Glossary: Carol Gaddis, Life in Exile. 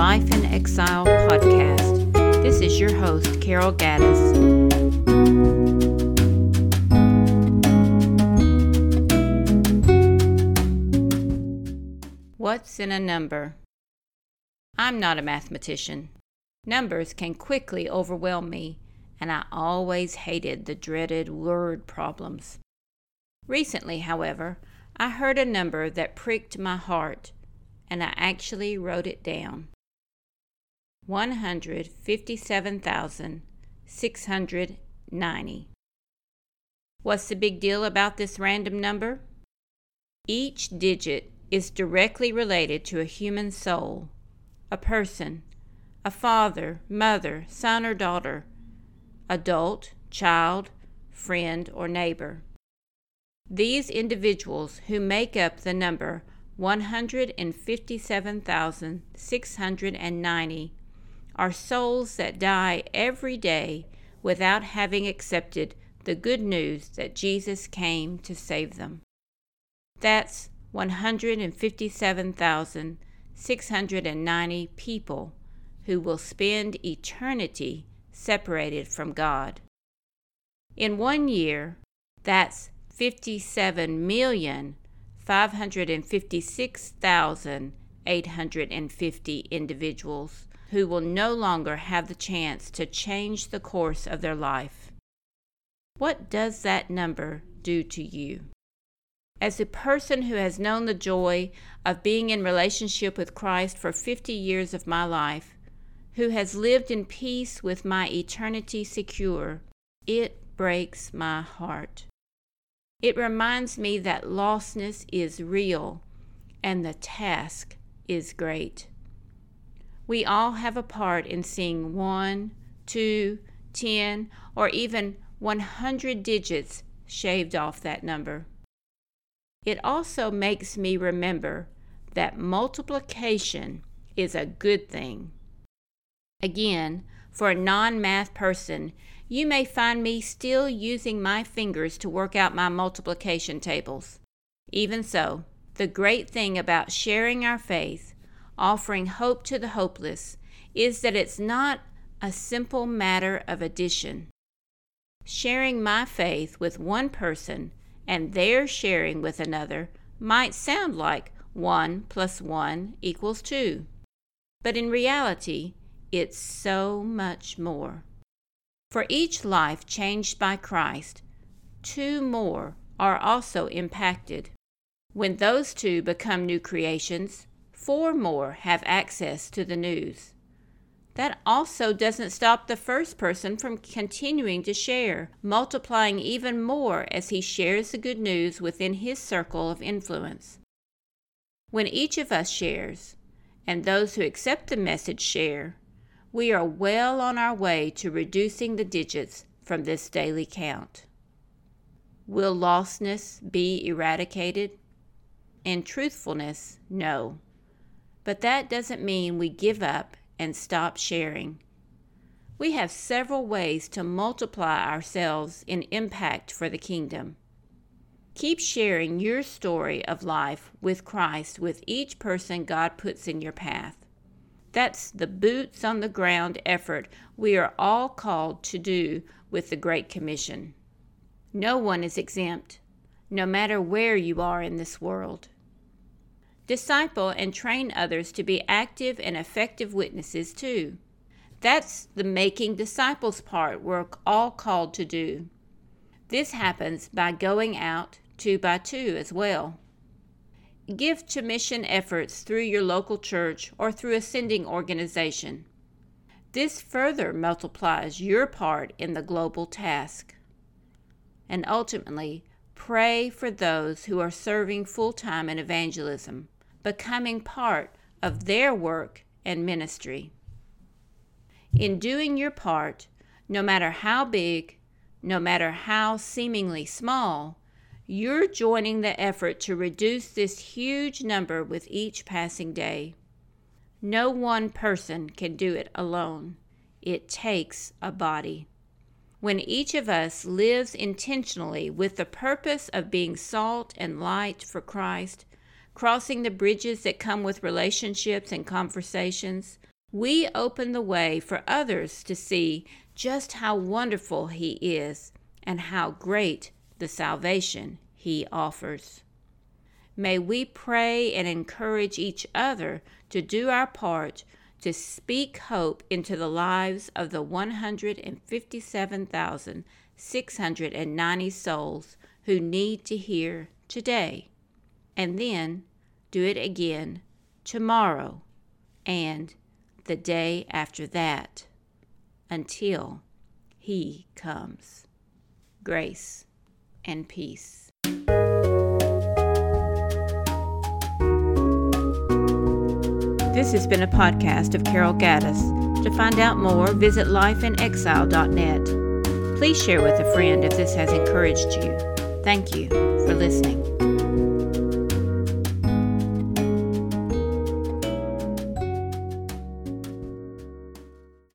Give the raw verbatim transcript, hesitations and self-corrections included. Life in Exile podcast. This is your host, Carol Gaddis. What's in a number? I'm not a mathematician. Numbers can quickly overwhelm me, and I always hated the dreaded word problems. Recently, however, I heard a number that pricked my heart, and I actually wrote it down. one hundred fifty-seven thousand six hundred ninety. What's the big deal about this random number? Each digit is directly related to a human soul, a person, a father, mother, son or daughter, adult, child, friend or neighbor. These individuals who make up the number one hundred fifty-seven thousand six hundred ninety are souls that die every day without having accepted the good news that Jesus came to save them. That's one hundred fifty-seven thousand six hundred ninety people who will spend eternity separated from God. In one year, that's fifty-seven million five hundred fifty-six thousand eight hundred fifty individuals who will no longer have the chance to change the course of their life. What does that number do to you? As a person who has known the joy of being in relationship with Christ for fifty years of my life, who has lived in peace with my eternity secure, it breaks my heart. It reminds me that lostness is real and the task is great. We all have a part in seeing one, two, ten, or even one hundred digits shaved off that number. It also makes me remember that multiplication is a good thing. Again, for a non-math person, you may find me still using my fingers to work out my multiplication tables. Even so, the great thing about sharing our faith, offering hope to the hopeless, is that it's not a simple matter of addition. Sharing my faith with one person and their sharing with another might sound like one plus one equals two, but in reality, it's so much more. For each life changed by Christ, two more are also impacted. When those two become new creations, four more have access to the news. That also doesn't stop the first person from continuing to share, multiplying even more as he shares the good news within his circle of influence. When each of us shares, and those who accept the message share, we are well on our way to reducing the digits from this daily count. Will lostness be eradicated? In truthfulness, no. But that doesn't mean we give up and stop sharing. We have several ways to multiply ourselves in impact for the kingdom. Keep sharing your story of life with Christ with each person God puts in your path. That's the boots-on-the-ground effort we are all called to do with the Great Commission. No one is exempt, no matter where you are in this world. Disciple and train others to be active and effective witnesses too. That's the making disciples part we're all called to do. This happens by going out two by two as well. Give to mission efforts through your local church or through a sending organization. This further multiplies your part in the global task. And ultimately, pray for those who are serving full-time in evangelism, becoming part of their work and ministry. In doing your part, no matter how big, no matter how seemingly small, you're joining the effort to reduce this huge number with each passing day. No one person can do it alone. It takes a body. When each of us lives intentionally with the purpose of being salt and light for Christ, crossing the bridges that come with relationships and conversations, we open the way for others to see just how wonderful He is and how great the salvation He offers. May we pray and encourage each other to do our part to speak hope into the lives of the one hundred fifty-seven thousand six hundred ninety souls who need to hear today, and then do it again tomorrow and the day after that until He comes. Grace and peace. This has been a podcast of Carol Gaddis. To find out more, visit life in exile dot net. Please share with a friend if this has encouraged you. Thank you for listening.